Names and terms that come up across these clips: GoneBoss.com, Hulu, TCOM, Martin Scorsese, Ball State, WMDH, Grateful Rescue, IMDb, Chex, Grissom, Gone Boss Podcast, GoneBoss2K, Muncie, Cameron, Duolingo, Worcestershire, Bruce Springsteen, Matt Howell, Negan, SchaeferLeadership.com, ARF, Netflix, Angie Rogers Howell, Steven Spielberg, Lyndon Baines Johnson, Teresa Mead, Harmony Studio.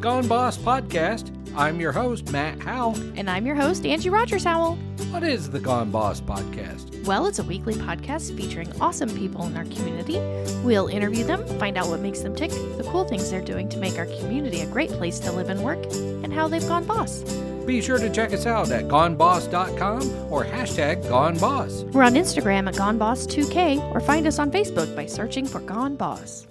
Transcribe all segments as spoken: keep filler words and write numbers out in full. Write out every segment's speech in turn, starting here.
Gone Boss Podcast. I'm your host, Matt Howell. And I'm your host, Angie Rogers Howell. What is the Gone Boss Podcast? Well, it's a weekly podcast featuring awesome people in our community. We'll interview them, find out what makes them tick, the cool things they're doing to make our community a great place to live and work, and how they've gone boss. Be sure to check us out at Gone Boss dot com or hashtag GoneBoss. We're on Instagram at Gone Boss two K or find us on Facebook by searching for Gone Boss.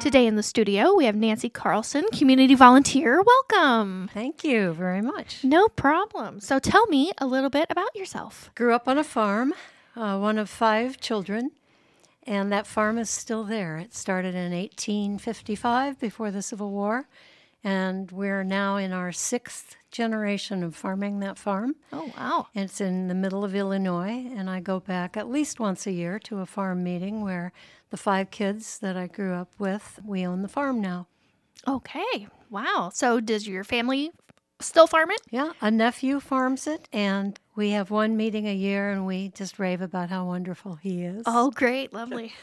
Today in the studio, we have Nancy Carlson, community volunteer. Welcome. Thank you very much. No problem. So tell me a little bit about yourself. Grew up on a farm, uh, one of five children, and that farm is still there. It started in eighteen fifty-five before the Civil War, and we're now in our sixth generation of farming that farm. Oh, wow. It's in the middle of Illinois, and I go back at least once a year to a farm meeting where the five kids that I grew up with, we own the farm now. Okay. Wow. So does your family still farm it? Yeah. A nephew farms it, and we have one meeting a year, and we just rave about how wonderful he is. Oh, great. Lovely.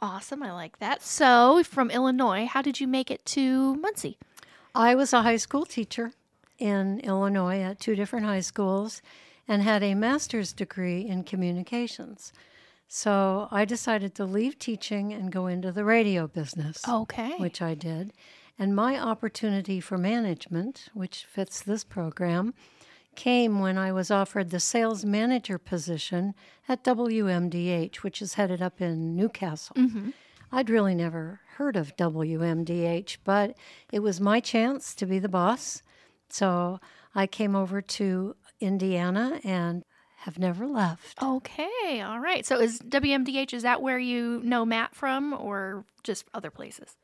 Awesome. I like that. So from Illinois, how did you make it to Muncie? I was a high school teacher in Illinois at two different high schools and had a master's degree in communications. So I decided to leave teaching and go into the radio business, okay, which I did. And my opportunity for management, which fits this program, came when I was offered the sales manager position at W M D H, which is headed up in Newcastle. Mm-hmm. I'd really never heard of W M D H, but it was my chance to be the boss. So I came over to Indiana and have never left. Okay, all right. So is W M D H, is that where you know Matt from, or just other places?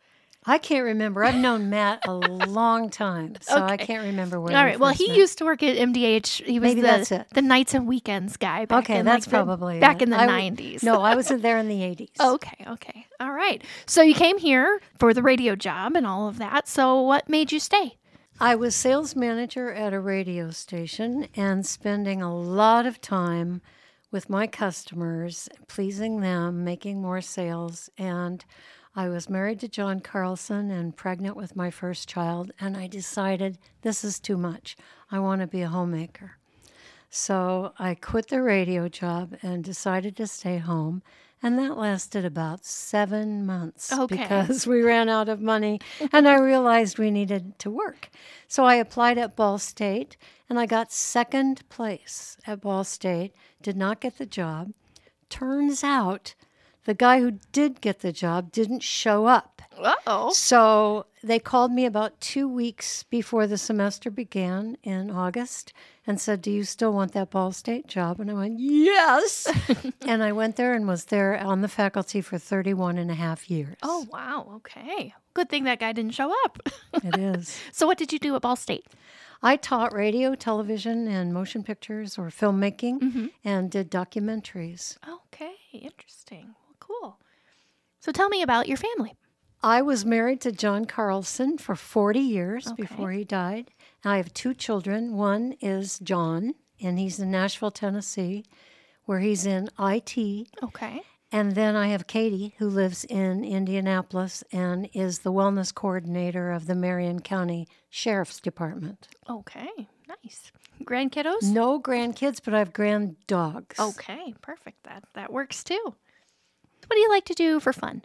I can't remember. I've known Matt a long time, so okay. I can't remember where. All right. Well, he met. Used to work at M D H. He was Maybe the, that's it. the nights and weekends guy. Back okay, in that's like probably the, back in the I, nineties. No, I was there in the eighties. Okay. Okay. All right. So you came here for the radio job and all of that. So what made you stay? I was sales manager at a radio station and spending a lot of time with my customers, pleasing them, making more sales. And I was married to John Carlson and pregnant with my first child, and I decided this is too much. I want to be a homemaker. So I quit the radio job and decided to stay home. And that lasted about seven months okay. because we ran out of money, and I realized we needed to work. So I applied at Ball State, and I got second place at Ball State, did not get the job. Turns out the guy who did get the job didn't show up. Uh-oh. So they called me about two weeks before the semester began in August and said, do you still want that Ball State job? And I went, yes. And I went there and was there on the faculty for thirty-one and a half years. Oh, wow. Okay. Good thing that guy didn't show up. It is. So what did you do at Ball State? I taught radio, television, and motion pictures or filmmaking mm-hmm. and did documentaries. Okay. Interesting. Well, cool. So tell me about your family. I was married to John Carlson for forty years okay. before he died. And I have two children. One is John, and he's in Nashville, Tennessee, where he's in I T. Okay. And then I have Katie, who lives in Indianapolis and is the wellness coordinator of the Marion County Sheriff's Department. Okay, nice. Grandkiddos? No grandkids, but I have grand dogs. Okay, perfect. That that works too. What do you like to do for fun?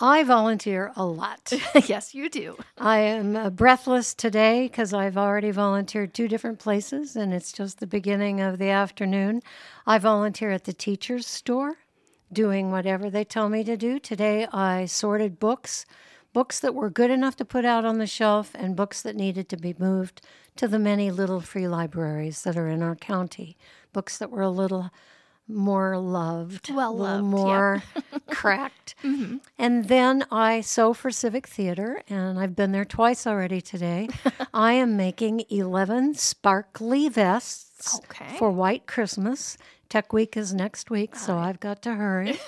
I volunteer a lot. Yes, you do. I am uh, breathless today because I've already volunteered two different places, and it's just the beginning of the afternoon. I volunteer at the teacher's store, doing whatever they tell me to do. Today I sorted books, books that were good enough to put out on the shelf and books that needed to be moved to the many little free libraries that are in our county, books that were a little more loved, well loved, more yeah. cracked. Mm-hmm. And then I sew for Civic Theater, and I've been there twice already today. I am making eleven sparkly vests okay. for White Christmas. Tech Week is next week, so I've got to hurry.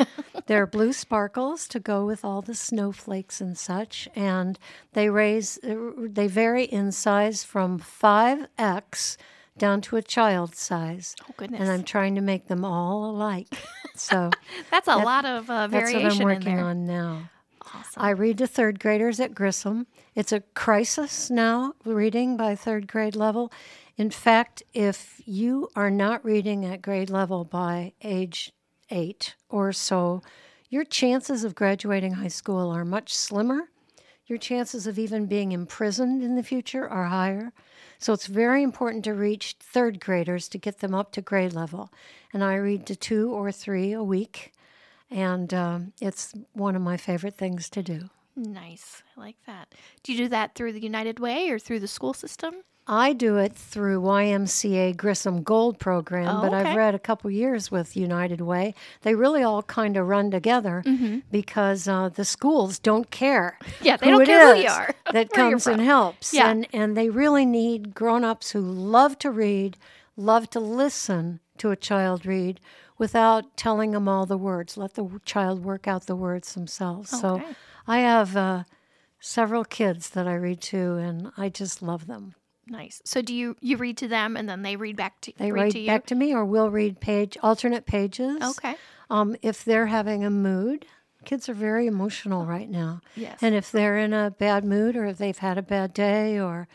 There are blue sparkles to go with all the snowflakes and such, and they raise, they vary in size from five X down to a child's size. Oh, goodness. And I'm trying to make them all alike. So That's a that, lot of uh, variation in there. That's what I'm working on now. Awesome. I read to third graders at Grissom. It's a crisis now, reading by third grade level. In fact, if you are not reading at grade level by age eight or so, your chances of graduating high school are much slimmer. Your chances of even being imprisoned in the future are higher. So it's very important to reach third graders to get them up to grade level. And I read to two or three a week, and um, it's one of my favorite things to do. Nice. I like that. Do you do that through the United Way or through the school system? I do it through Y M C A Grissom Gold Program, oh, okay. but I've read a couple years with United Way. They really all kind of run together mm-hmm. because uh, the schools don't care. Yeah, they who don't it care is who you are. That comes and helps. Yeah. And, and they really need grown-ups who love to read, love to listen to a child read without telling them all the words. Let the child work out the words themselves. Okay. So I have uh, several kids that I read to, and I just love them. Nice. So do you, you read to them and then they read back to, they read read to you? They read back to me, or we'll read page alternate pages. Okay. Um, if they're having a mood, kids are very emotional right now. Yes. And if they're in a bad mood, or if they've had a bad day, or,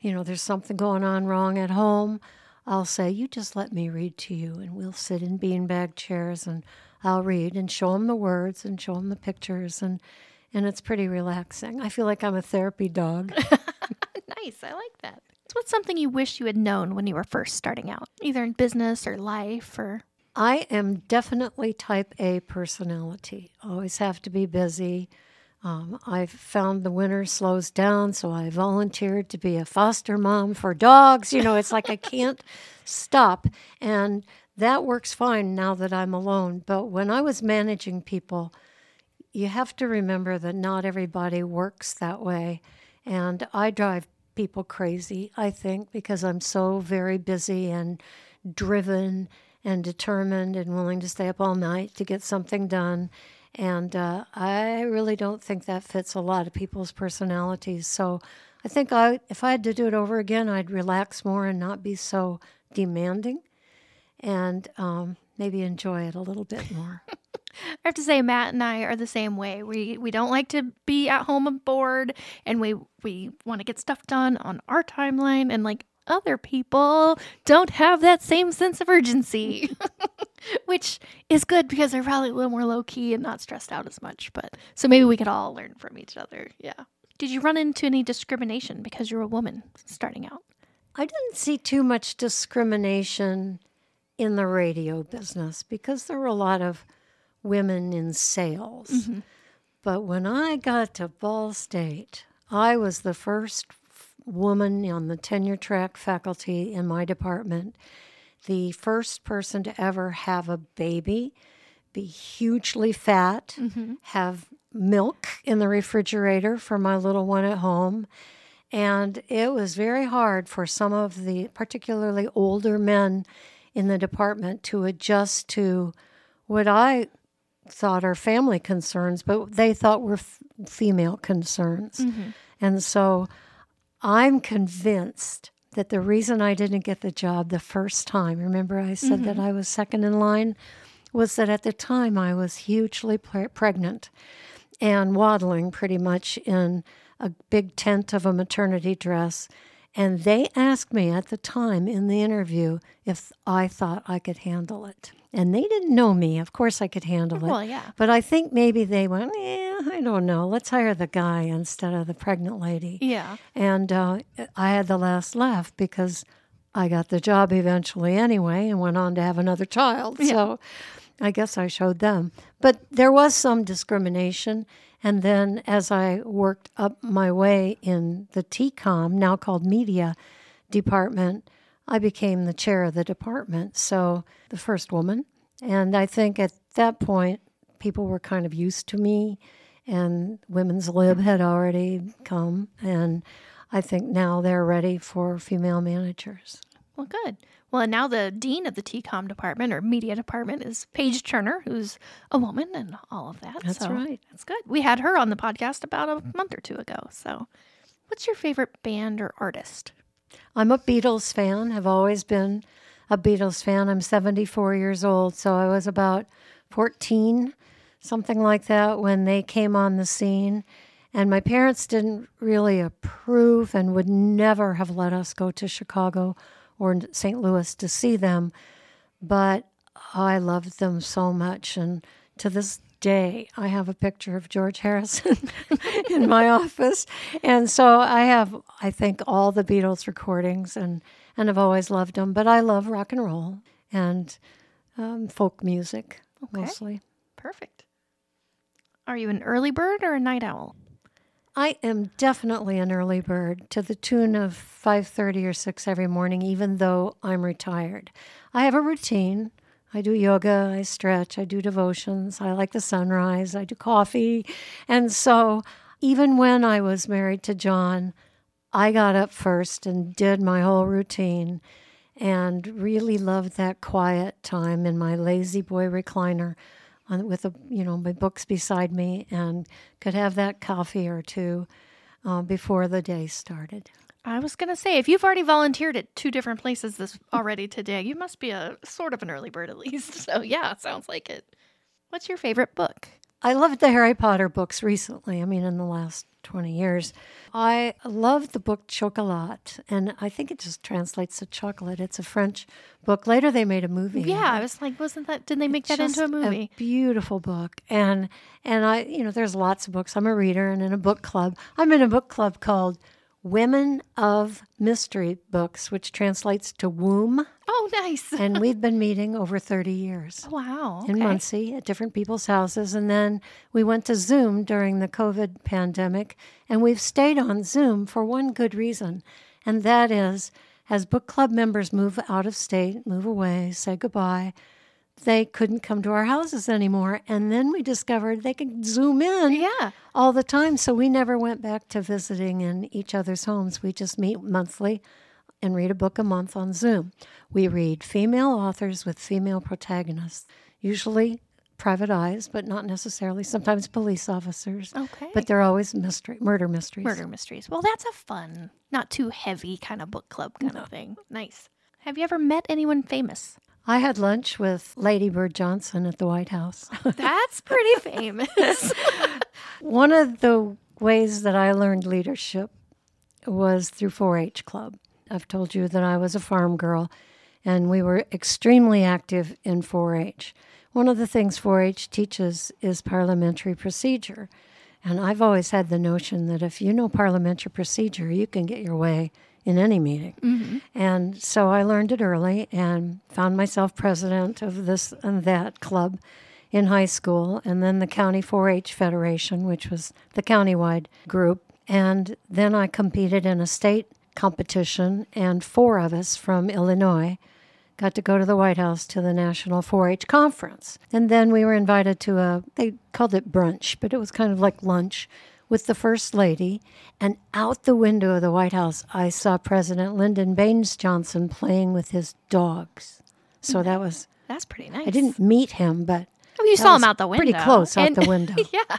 you know, there's something going on wrong at home, I'll say, you just let me read to you, and we'll sit in beanbag chairs and I'll read and show them the words and show them the pictures, and, and it's pretty relaxing. I feel like I'm a therapy dog. Nice. I like that. What's something you wish you had known when you were first starting out, either in business or life? Or I am definitely type A personality. Always have to be busy. Um, I've found the winter slows down, so I volunteered to be a foster mom for dogs. You know, it's like I can't stop. And that works fine now that I'm alone. But when I was managing people, you have to remember that not everybody works that way. And I drive people crazy, I think, because I'm so very busy and driven and determined and willing to stay up all night to get something done. And uh, I really don't think that fits a lot of people's personalities. So I think I, if I had to do it over again, I'd relax more and not be so demanding, and um, maybe enjoy it a little bit more. I have to say, Matt and I are the same way. We we don't like to be at home and bored, and we, we want to get stuff done on our timeline, and like other people don't have that same sense of urgency, which is good because they're probably a little more low-key and not stressed out as much. But so maybe we could all learn from each other. Yeah. Did you run into any discrimination because you're a woman starting out? I didn't see too much discrimination in the radio business because there were a lot of women in sales. Mm-hmm. But when I got to Ball State, I was the first f- woman on the tenure track faculty in my department, the first person to ever have a baby, be hugely fat, mm-hmm. have milk in the refrigerator for my little one at home. And it was very hard for some of the particularly older men in the department to adjust to what I thought are family concerns, but they thought were f- female concerns. Mm-hmm. And so I'm convinced that the reason I didn't get the job the first time, remember I said mm-hmm. that I was second in line, was that at the time I was hugely pre- pregnant and waddling pretty much in a big tent of a maternity dress. And they asked me at the time in the interview if I thought I could handle it. And they didn't know me. Of course I could handle it. Well, yeah. But I think maybe they went, eh, I don't know. Let's hire the guy instead of the pregnant lady. Yeah. And uh, I had the last laugh because I got the job eventually anyway and went on to have another child. Yeah. So I guess I showed them. But there was some discrimination. And then as I worked up my way in the T C O M, now called Media Department, I became the chair of the department, so the first woman. And I think at that point, people were kind of used to me, and Women's Lib had already come. And I think now they're ready for female managers. Well, good. Well, and now the dean of the T C O M department or media department is Paige Turner, who's a woman and all of that. That's so right. That's good. We had her on the podcast about a month or two ago. So what's your favorite band or artist? I'm a Beatles fan. I've always been a Beatles fan. I'm seventy-four years old, so I was about fourteen, something like that, when they came on the scene. And my parents didn't really approve and would never have let us go to Chicago or Saint Louis to see them. But I loved them so much. And to this day, I have a picture of George Harrison in my office. And so I have, I think, all the Beatles recordings, and, and I've always loved them. But I love rock and roll and um, folk music, okay. Mostly. Perfect. Are you an early bird or a night owl? I am definitely an early bird, to the tune of five thirty or six every morning, even though I'm retired. I have a routine. I do yoga, I stretch, I do devotions, I like the sunrise, I do coffee. And so even when I was married to John, I got up first and did my whole routine and really loved that quiet time in my lazy boy recliner with a, you know, my books beside me, and could have that coffee or two uh, before the day started. I was going to say, if you've already volunteered at two different places this already today, you must be a sort of an early bird at least. So yeah, sounds like it. What's your favorite book? I loved the Harry Potter books recently. I mean, in the last twenty years. I loved the book Chocolat, and I think it just translates to chocolate. It's a French book. Later they made a movie. Yeah, I was like, wasn't that, didn't they make that into a movie? A beautiful book. And and I, you know, there's lots of books. I'm a reader and in a book club. I'm in a book club called Women of Mystery Books, which translates to womb. Oh, nice. And we've been meeting over thirty years. Oh, wow. Okay. In Muncie at different people's houses. And then we went to Zoom during the COVID pandemic, and we've stayed on Zoom for one good reason. And that is, as book club members move out of state, move away, say goodbye, they couldn't come to our houses anymore. And then we discovered they could Zoom in yeah. all the time. So we never went back to visiting in each other's homes. We just meet monthly and read a book a month on Zoom. We read female authors with female protagonists, usually private eyes, but not necessarily. Sometimes police officers. Okay. But they're always mystery, murder mysteries. Murder mysteries. Well, that's a fun, not too heavy kind of book club kind no. of thing. Nice. Have you ever met anyone famous? I had lunch with Lady Bird Johnson at the White House. That's pretty famous. One of the ways that I learned leadership was through four H Club. I've told you that I was a farm girl, and we were extremely active in four H. One of the things four H teaches is parliamentary procedure. And I've always had the notion that if you know parliamentary procedure, you can get your way in any meeting. Mm-hmm. And so I learned it early and found myself president of this and that club in high school, and then the County four H Federation, which was the countywide group. And then I competed in a state competition, and four of us from Illinois got to go to the White House to the National four H Conference. And then we were invited to a, they called it brunch, but it was kind of like lunch with the First Lady, and out the window of the White House, I saw President Lyndon Baines Johnson playing with his dogs. So that was... That's pretty nice. I didn't meet him, but... Oh, you saw him out the window. Pretty close, and, out the window. Yeah,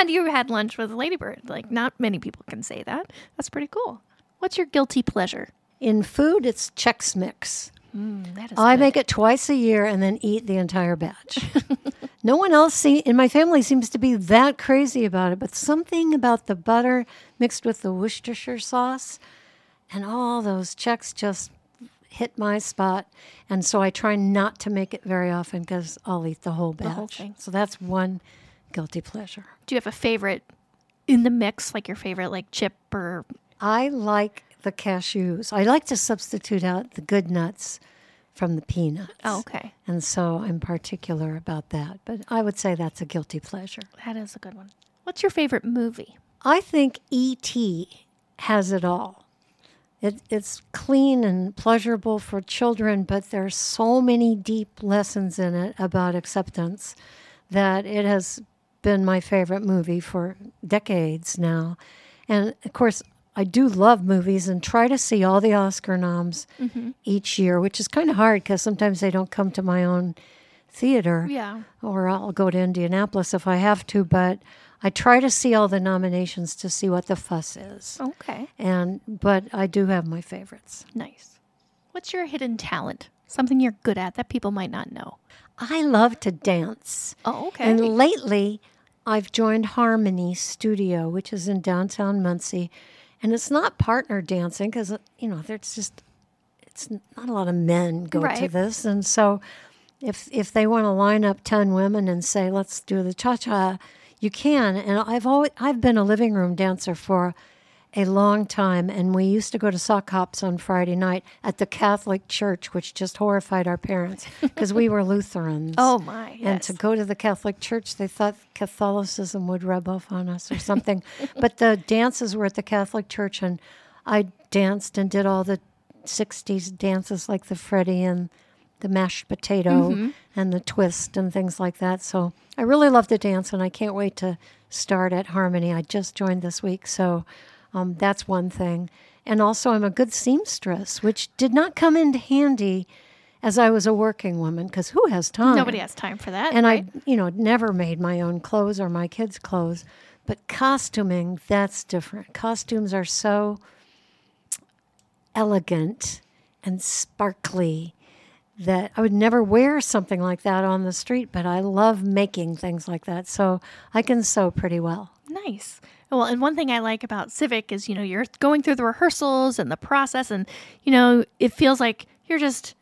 and you had lunch with Lady Bird. Like, not many people can say that. That's pretty cool. What's your guilty pleasure? In food, it's Chex Mix. Mm, that is I good. Make it twice a year and then eat the entire batch. No one else see, in my family seems to be that crazy about it, but something about the butter mixed with the Worcestershire sauce and all those Chex just hit my spot. And so I try not to make it very often because I'll eat the whole batch. The whole thing. So that's one guilty pleasure. Do you have a favorite in the mix, like your favorite like chip or? I like the cashews. I like to substitute out the good nuts from the peanuts. Oh, okay. And so I'm particular about that. But I would say that's a guilty pleasure. That is a good one. What's your favorite movie? I think E T has it all. It, it's clean and pleasurable for children, but there are so many deep lessons in it about acceptance that it has been my favorite movie for decades now. And, of course, I do love movies and try to see all the Oscar noms mm-hmm. each year, which is kind of hard because sometimes they don't come to my own theater. Yeah. Or I'll go to Indianapolis if I have to, but I try to see all the nominations to see what the fuss is. Okay. And but I do have my favorites. Nice. What's your hidden talent? Something you're good at that people might not know? I love to dance. Oh, okay. And lately, I've joined Harmony Studio, which is in downtown Muncie. And it's not partner dancing because, you know, there's just, it's not a lot of men go right. to this. And so if if they want to line up ten women and say, let's do the cha-cha, you can. And I've always, I've been a living room dancer for a long time, and we used to go to sock hops on Friday night at the Catholic Church, which just horrified our parents because we were Lutherans. Oh, my, yes. And to go to the Catholic Church, they thought Catholicism would rub off on us or something. But the dances were at the Catholic Church, and I danced and did all the sixties dances like the Freddie and the mashed potato mm-hmm. and the twist and things like that. So I really love to dance, and I can't wait to start at Harmony. I just joined this week, so... Um, that's one thing. And also I'm a good seamstress, which did not come in handy as I was a working woman, because who has time? Nobody has time for that. And right? I, you know, never made my own clothes or my kids' clothes. But costuming, that's different. Costumes are so elegant and sparkly that I would never wear something like that on the street, but I love making things like that. So I can sew pretty well. Nice. Well, and one thing I like about Civic is, you know, you're going through the rehearsals and the process and, you know, it feels like you're just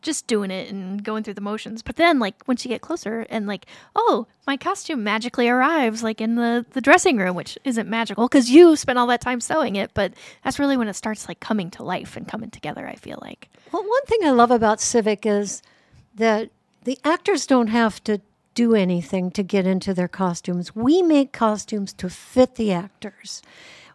just doing it and going through the motions. But then, like, once you get closer and, like, oh, my costume magically arrives, like, in the, the dressing room, which isn't magical because you spent all that time sewing it. But that's really when it starts, like, coming to life and coming together, I feel like. Well, one thing I love about Civic is that the actors don't have to do anything to get into their costumes. We make costumes to fit the actors,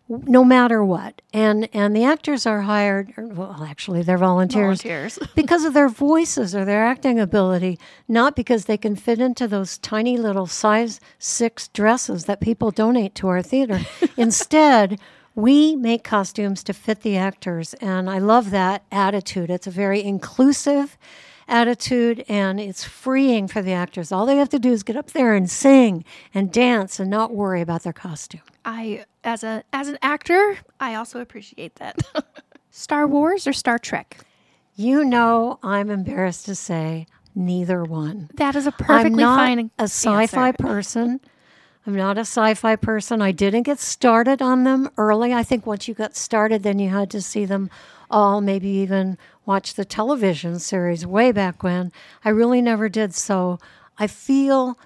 no matter what. And and the actors are hired, or, well, actually, they're volunteers. Volunteers. Because of their voices or their acting ability, not because they can fit into those tiny little size six dresses that people donate to our theater. Instead, we make costumes to fit the actors, and I love that attitude. It's a very inclusive attitude, and it's freeing for the actors. All they have to do is get up there and sing and dance and not worry about their costume. I, as a as an actor, I also appreciate that. Star Wars or Star Trek? You know, I'm embarrassed to say neither one. That is a perfectly fine answer. I'm not a sci-fi person. I'm not a sci-fi person. I didn't get started on them early. I think once you got started, then you had to see them all, maybe even watch the television series way back when. I really never did. So I feel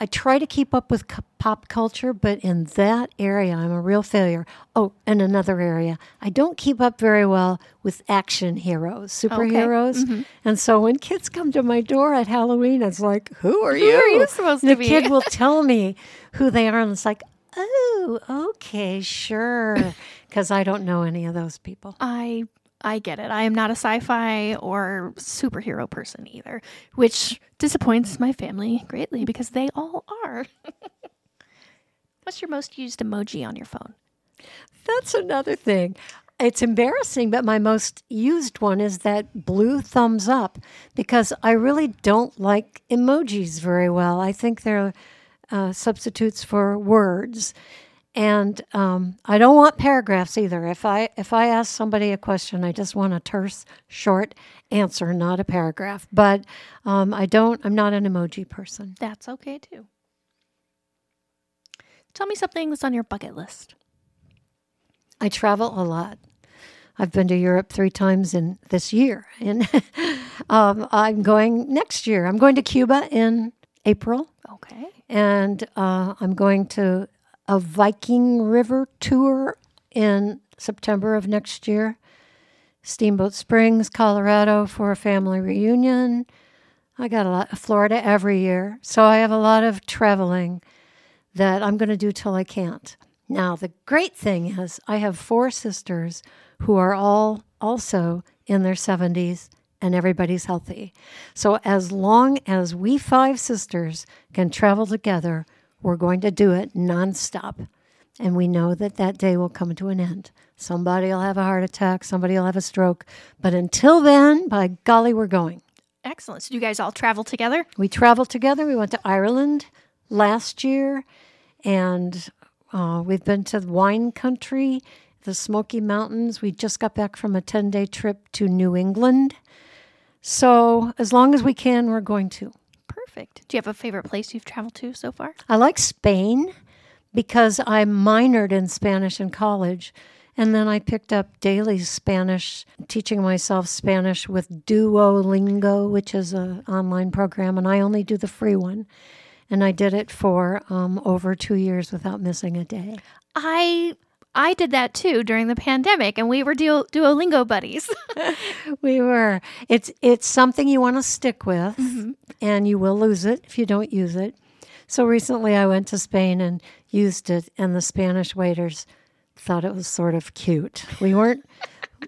I try to keep up with co- pop culture, but in that area, I'm a real failure. Oh, and another area, I don't keep up very well with action heroes, superheroes. Okay. Mm-hmm. And so when kids come to my door at Halloween, it's like, who are you? Who are you supposed to be? The kid will tell me who they are, and it's like, oh, okay, sure, because I don't know any of those people. I I get it. I am not a sci-fi or superhero person either, which disappoints my family greatly because they all are. What's your most used emoji on your phone? That's another thing. It's embarrassing, but my most used one is that blue thumbs up because I really don't like emojis very well. I think they're uh, substitutes for words. And um, I don't want paragraphs either. If I if I ask somebody a question, I just want a terse, short answer, not a paragraph. But um, I don't. I'm not an emoji person. That's okay too. Tell me something that's on your bucket list. I travel a lot. I've been to Europe three times in this year, and um, I'm going next year. I'm going to Cuba in April. Okay. And uh, I'm going to a Viking River tour in September of next year, Steamboat Springs, Colorado for a family reunion. I got a lot of Florida every year. So I have a lot of traveling that I'm going to do till I can't. Now, the great thing is I have four sisters who are all also in their seventies and everybody's healthy. So as long as we five sisters can travel together, we're going to do it nonstop, and we know that that day will come to an end. Somebody will have a heart attack. Somebody will have a stroke. But until then, by golly, we're going. Excellent. So do you guys all travel together? We travel together. We went to Ireland last year, and uh, we've been to the wine country, the Smoky Mountains. We just got back from a ten-day trip to New England. So as long as we can, we're going to. Perfect. Do you have a favorite place you've traveled to so far? I like Spain because I minored in Spanish in college, and then I picked up daily Spanish, teaching myself Spanish with Duolingo, which is an online program, and I only do the free one. And I did it for um, over two years without missing a day. I... I did that too during the pandemic, and we were du- Duolingo buddies. We were. It's it's something you want to stick with, mm-hmm. and you will lose it if you don't use it. So recently I went to Spain and used it, and the Spanish waiters thought it was sort of cute. We weren't,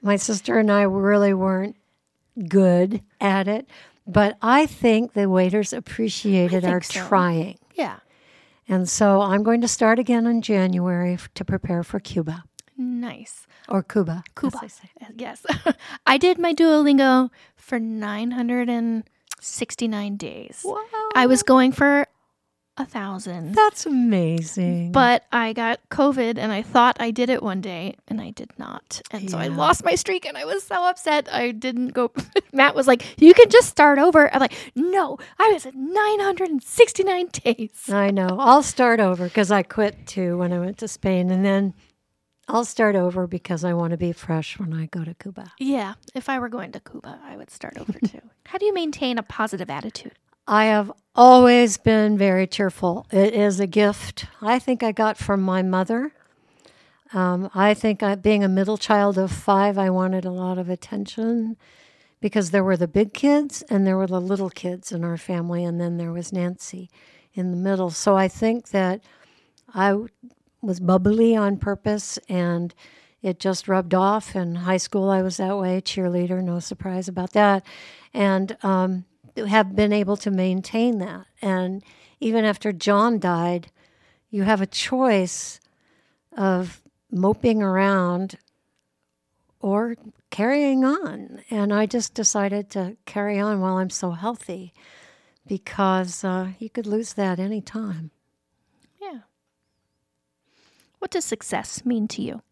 my sister and I really weren't good at it, but I think the waiters appreciated our so. trying. Yeah. And so I'm going to start again in January f- to prepare for Cuba. Nice. Or Cuba. Cuba. As I say. Yes. I did my Duolingo for nine hundred sixty-nine days. Wow. I was going for a thousand. That's amazing. But I got COVID and I thought I did it one day and I did not. And yeah. so I lost my streak and I was so upset. I didn't go. Matt was like, you can just start over. I'm like, no, I was at nine hundred sixty-nine days. I know. I'll start over because I quit too when I went to Spain. And then I'll start over because I want to be fresh when I go to Cuba. Yeah. If I were going to Cuba, I would start over too. How do you maintain a positive attitude? I have always been very cheerful. It is a gift I think I got from my mother. Um, I think I, being a middle child of five, I wanted a lot of attention because there were the big kids and there were the little kids in our family, and then there was Nancy in the middle. So I think that I was bubbly on purpose, and it just rubbed off. In high school, I was that way, cheerleader, no surprise about that. And um have been able to maintain that. And even after John died, you have a choice of moping around or carrying on. And I just decided to carry on while I'm so healthy because uh, you could lose that any time. Yeah. What does success mean to you?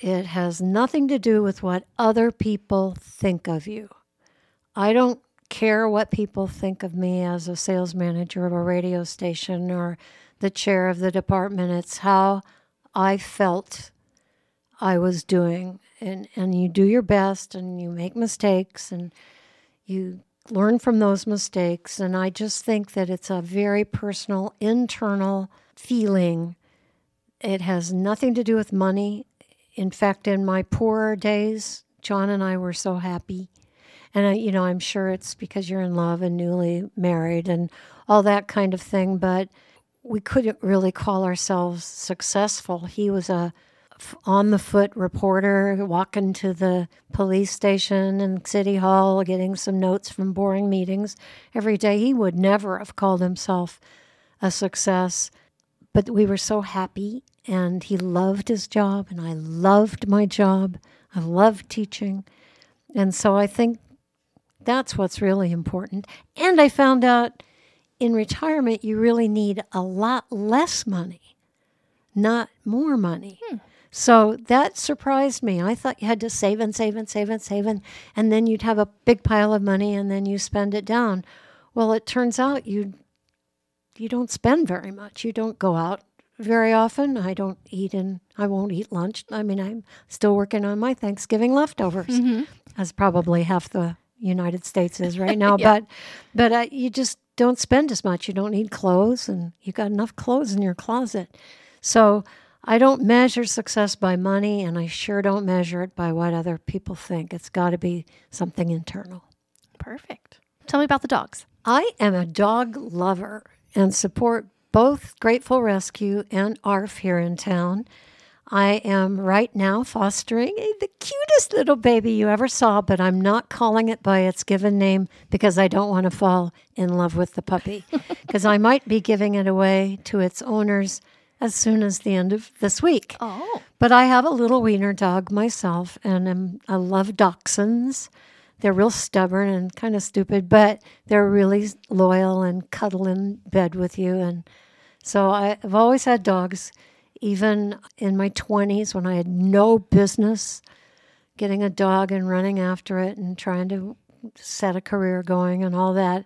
It has nothing to do with what other people think of you. I don't care what people think of me as a sales manager of a radio station or the chair of the department. It's how I felt I was doing. And and you do your best, and you make mistakes, and you learn from those mistakes. And I just think that it's a very personal, internal feeling. It has nothing to do with money. In fact, in my poorer days, John and I were so happy. And, I, you know, I'm sure it's because you're in love and newly married and all that kind of thing. But we couldn't really call ourselves successful. He was a on-the-foot reporter walking to the police station and City Hall, getting some notes from boring meetings every day. He would never have called himself a success. But we were so happy, and he loved his job, and I loved my job. I loved teaching. And so I think that's what's really important. And I found out in retirement, you really need a lot less money, not more money. Hmm. So that surprised me. I thought you had to save and save and save and save, and, and then you'd have a big pile of money, and then you spend it down. Well, it turns out you you don't spend very much. You don't go out very often. I don't eat, and I won't eat lunch. I mean, I'm still working on my Thanksgiving leftovers, mm-hmm. as probably half the United States is right now, yeah. but but uh, you just don't spend as much. You don't need clothes, and you got enough clothes in your closet. So I don't measure success by money, and I sure don't measure it by what other people think. It's got to be something internal. Perfect. Tell me about the dogs. I am a dog lover and support both Grateful Rescue and A R F here in town. I am right now fostering a, the cutest little baby you ever saw, but I'm not calling it by its given name because I don't want to fall in love with the puppy, because I might be giving it away to its owners as soon as the end of this week. Oh! But I have a little wiener dog myself, and I'm, I love dachshunds. They're real stubborn and kind of stupid, but they're really loyal and cuddle in bed with you. And so I've always had dogs, even in my twenties when I had no business getting a dog and running after it and trying to set a career going and all that.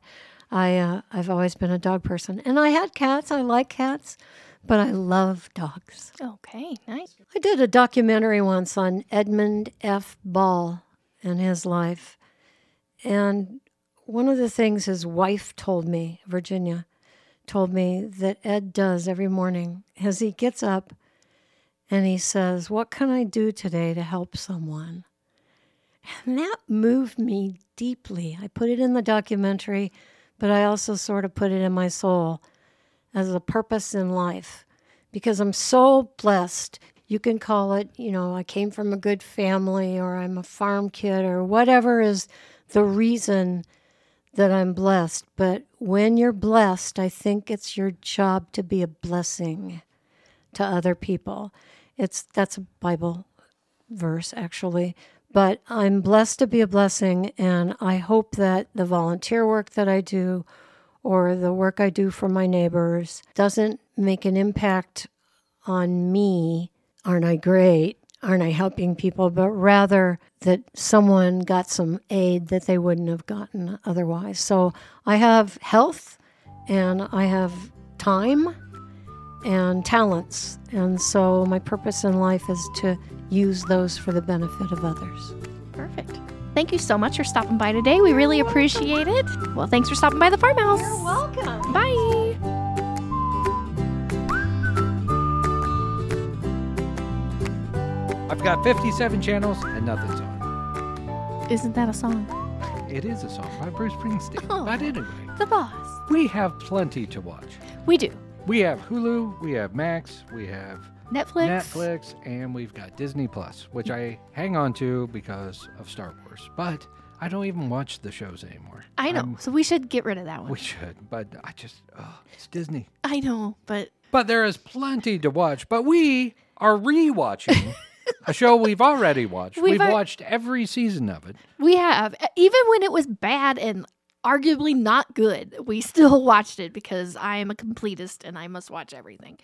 I, uh, I've always been a dog person. And I had cats. I like cats, but I love dogs. Okay, nice. I did a documentary once on Edmund F. Ball and his life. And one of the things his wife told me, Virginia, told me that Ed does every morning is he gets up and he says, "What can I do today to help someone?" And that moved me deeply. I put it in the documentary, but I also sort of put it in my soul as a purpose in life, because I'm so blessed. You can call it, you know, I came from a good family, or I'm a farm kid, or whatever is the reason that I'm blessed. But when you're blessed, I think it's your job to be a blessing to other people. It's that's a Bible verse, actually. But I'm blessed to be a blessing, and I hope that the volunteer work that I do or the work I do for my neighbors doesn't make an impact on me. Aren't I great? Aren't I helping people? But rather that someone got some aid that they wouldn't have gotten otherwise. So I have health, and I have time and talents. And so my purpose in life is to use those for the benefit of others. Perfect. Thank you so much for stopping by today. We really appreciate it. Well, thanks for stopping by the farmhouse. You're welcome. Bye. I've got fifty-seven channels and nothing's on. Isn't that a song? It is a song by Bruce Springsteen. Oh, but anyway. The Boss. We have plenty to watch. We do. We have Hulu, we have Max, we have Netflix, Netflix, and we've got Disney Plus, which I hang on to because of Star Wars. But I don't even watch the shows anymore. I know, I'm, so we should get rid of that one. We should, but I just, oh, it's Disney. I know, but... But there is plenty to watch, but we are re-watching... A show we've already watched. We've, we've ar- watched every season of it. We have. Even when it was bad and arguably not good, we still watched it because I am a completist and I must watch everything.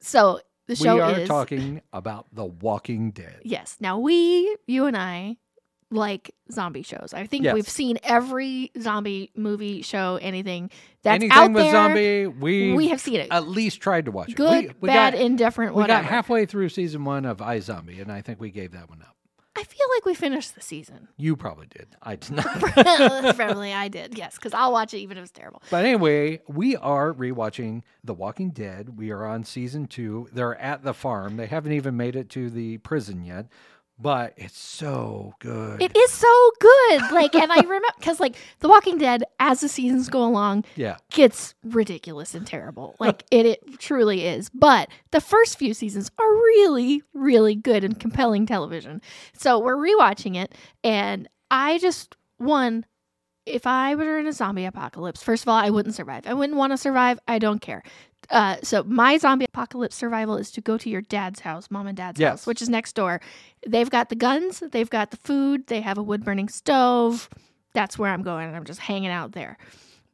So the show is... We are is, talking about The Walking Dead. Yes. Now we, you and I, like zombie shows. I think yes. We've seen every zombie movie, show, anything that's anything out there. Anything with zombie, we we have seen it. At least tried to watch it. Good, we, we bad, got, indifferent, whatever. We got halfway through season one of iZombie, and I think we gave that one up. I feel like we finished the season. You probably did. I did not. Probably I did, yes, because I'll watch it even if it's terrible. But anyway, we are rewatching The Walking Dead. We are on season two. They're at the farm. They haven't even made it to the prison yet. But it's so good. It is so good. Like, and I remember, because, like, The Walking Dead, as the seasons go along, yeah. gets ridiculous and terrible. Like, it, it truly is. But the first few seasons are really, really good and compelling television. So we're rewatching it. And I just, one, if I were in a zombie apocalypse, first of all, I wouldn't survive. I wouldn't want to survive. I don't care. Uh, so my zombie apocalypse survival is to go to your dad's house, mom and dad's yes. house, which is next door. They've got the guns. They've got the food. They have a wood-burning stove. That's where I'm going, and I'm just hanging out there.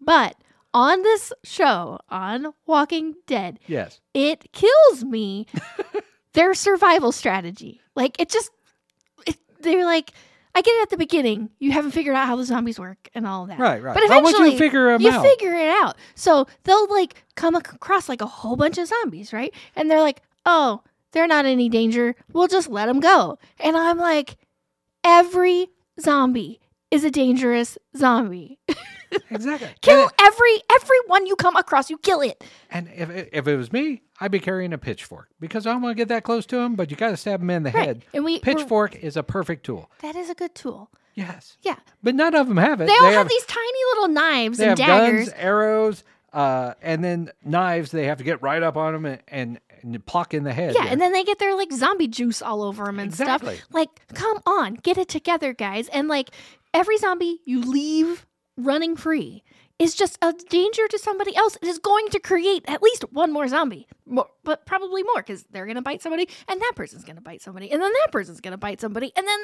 But on this show, on Walking Dead, yes. it kills me, their survival strategy. Like, it just, it, they're like... I get it at the beginning. You haven't figured out how the zombies work and all that. Right, right. But eventually, how would you figure them you out? You figure it out. So they'll like come across like a whole bunch of zombies, right? And they're like, oh, they're not any danger. We'll just let them go. And I'm like, every zombie is a dangerous zombie. Exactly. Kill every everyone you come across. You kill it. And if if it was me, I'd be carrying a pitchfork because I don't want to get that close to him. But you got to stab him in the right. head. And we pitchfork is a perfect tool. That is a good tool. Yes. Yeah. But none of them have it. They, they all have, have these tiny little knives they and have daggers, guns, arrows, uh, and then knives. They have to get right up on them and. and And pluck in the head. Yeah, there. And then they get their like zombie juice all over them and exactly. stuff. Like, come on, get it together, guys. And like every zombie you leave running free is just a danger to somebody else. It is going to create at least one more zombie, more, but probably more because they're going to bite somebody and that person's going to bite somebody and then that person's going to bite somebody. And then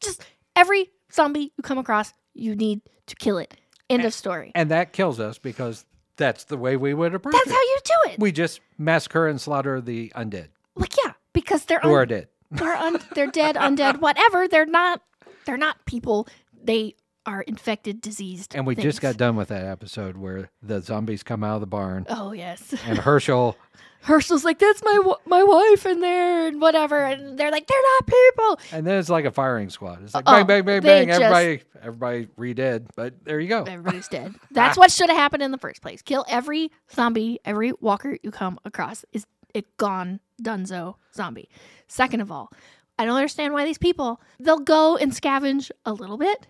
just every zombie you come across, you need to kill it. End and, of story. And that kills us because that's the way we would approach it. That's how you do it. We just massacre and slaughter the undead. Like, yeah, because they're un- or dead. They're un- they're dead, undead, whatever. They're not. They're not people. They are infected, diseased. And we things. just got done with that episode where the zombies come out of the barn. Oh yes. And Herschel. Herschel's like, that's my w- my wife in there and whatever, and they're like, they're not people. And then it's like a firing squad. It's like oh, bang, bang, bang, bang. Everybody, just... everybody re-dead. But there you go. Everybody's dead. That's what should have happened in the first place. Kill every zombie, every walker you come across. Is it gone? Dunzo zombie. Second of all, I don't understand why these people, they'll go and scavenge a little bit.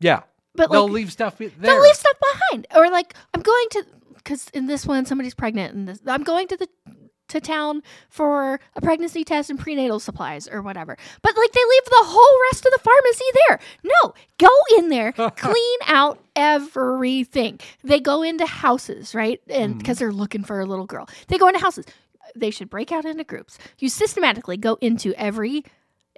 Yeah. But they'll like, leave stuff there. They'll leave stuff behind. Or like, I'm going to, because in this one, somebody's pregnant. And this, I'm going to the to town for a pregnancy test and prenatal supplies or whatever. But like, they leave the whole rest of the pharmacy there. No, go in there, clean out everything. They go into houses, right? And because mm. they're looking for a little girl. They go into houses. They should break out into groups. You systematically go into every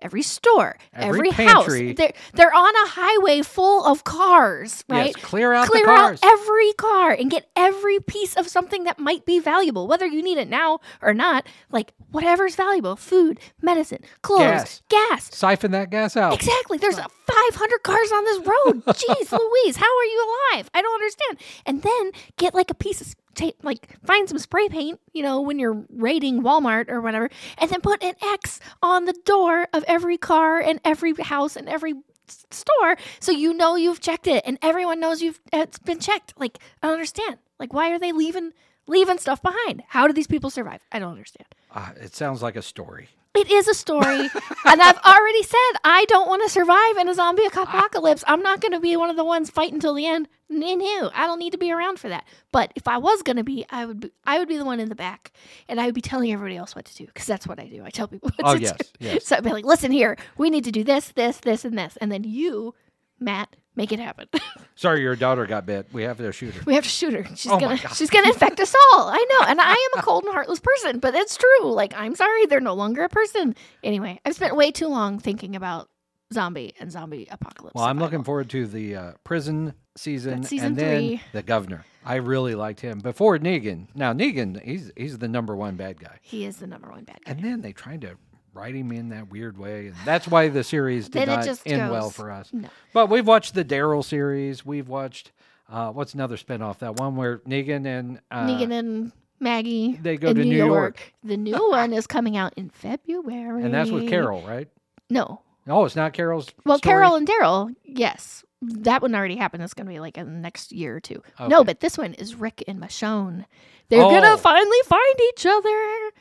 every store, every, every house. They're, they're on a highway full of cars, right? Yes, clear out clear the cars. Clear out every car and get every piece of something that might be valuable, whether you need it now or not. Like, whatever's valuable. Food, medicine, clothes, gas. gas. Siphon that gas out. Exactly. There's oh. five hundred cars on this road. Jeez Louise, how are you alive? I don't understand. And then get like a piece of... T- like find some spray paint, you know, when you're raiding Walmart or whatever, and then put an X on the door of every car and every house and every s- store so you know you've checked it and everyone knows you've it's been checked. Like, I don't understand. Like, why are they leaving leaving stuff behind? How do these people survive? I don't understand. Uh, it sounds like a story. It is a story. And I've already said I don't want to survive in a zombie apocalypse. I'm not going to be one of the ones fighting till the end. No, I don't need to be around for that. But if I was going to be, I would be, I would be the one in the back, and I would be telling everybody else what to do, because that's what I do. I tell people what oh, to yes, do. Yes. So I'd be like, listen here, we need to do this, this, this, and this. And then you, Matt, make it happen. Sorry, your daughter got bit. We have to shoot her. We have to shoot her. She's oh gonna she's gonna infect us all. I know. And I am a cold and heartless person, but it's true. Like, I'm sorry, they're no longer a person. Anyway, I've spent way too long thinking about zombie and zombie apocalypse. Well, survival. I'm looking forward to the uh, prison season, season and then three. The governor. I really liked him before Negan. Now Negan, he's he's the number one bad guy. He is the number one bad guy. And then they tried to writing me in that weird way. And that's why the series did not end goes, well for us. No. But we've watched the Daryl series. We've watched, uh, what's another spinoff? That one where Negan and... Uh, Negan and Maggie. They go to New, New York. York. The new one is coming out in February. And that's with Carol, right? No. No, it's not Carol's Well, story? Carol and Daryl, yes. That one already happened. It's going to be like in the next year or two. Okay. No, but this one is Rick and Michonne. They're oh. going to finally find each other.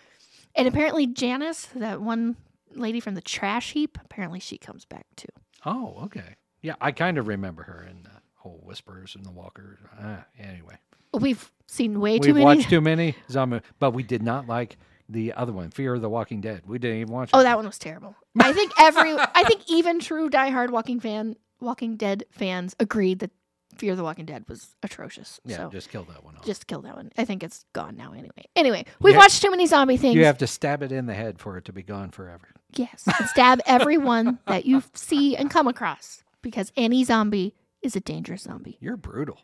And apparently Janice, that one lady from the trash heap, apparently she comes back too. Oh, okay. Yeah, I kind of remember her in the whole Whispers and the Walkers. Uh, anyway. We've seen way We've too many. We've watched too many zombie, but we did not like the other one, Fear of the Walking Dead. We didn't even watch it. Oh, that one was terrible. I think every, I think even true diehard Walking fan, Walking Dead fans agreed that Fear the Walking Dead was atrocious. Yeah, so just kill that one off. Just kill that one. I think it's gone now anyway. Anyway, we've yeah. watched too many zombie things. You have to stab it in the head for it to be gone forever. Yes. Stab everyone that you see and come across, because any zombie is a dangerous zombie. You're brutal.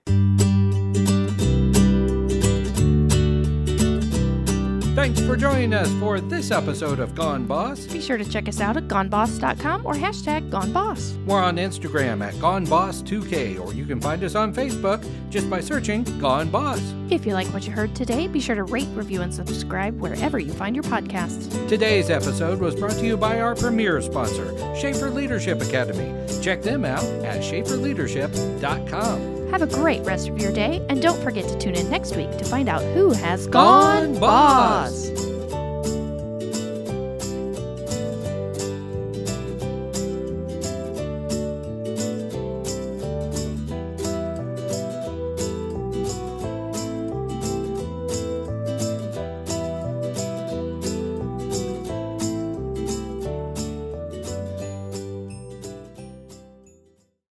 Thanks for joining us for this episode of Gone Boss. Be sure to check us out at Gone Boss dot com or hashtag GoneBoss. We're on Instagram at Gone Boss two K, or you can find us on Facebook just by searching Gone Boss. If you like what you heard today, be sure to rate, review, and subscribe wherever you find your podcasts. Today's episode was brought to you by our premier sponsor, Schaefer Leadership Academy. Check them out at Schaefer Leadership dot com. Have a great rest of your day, and don't forget to tune in next week to find out who has Gone, Gone Boss! Boss.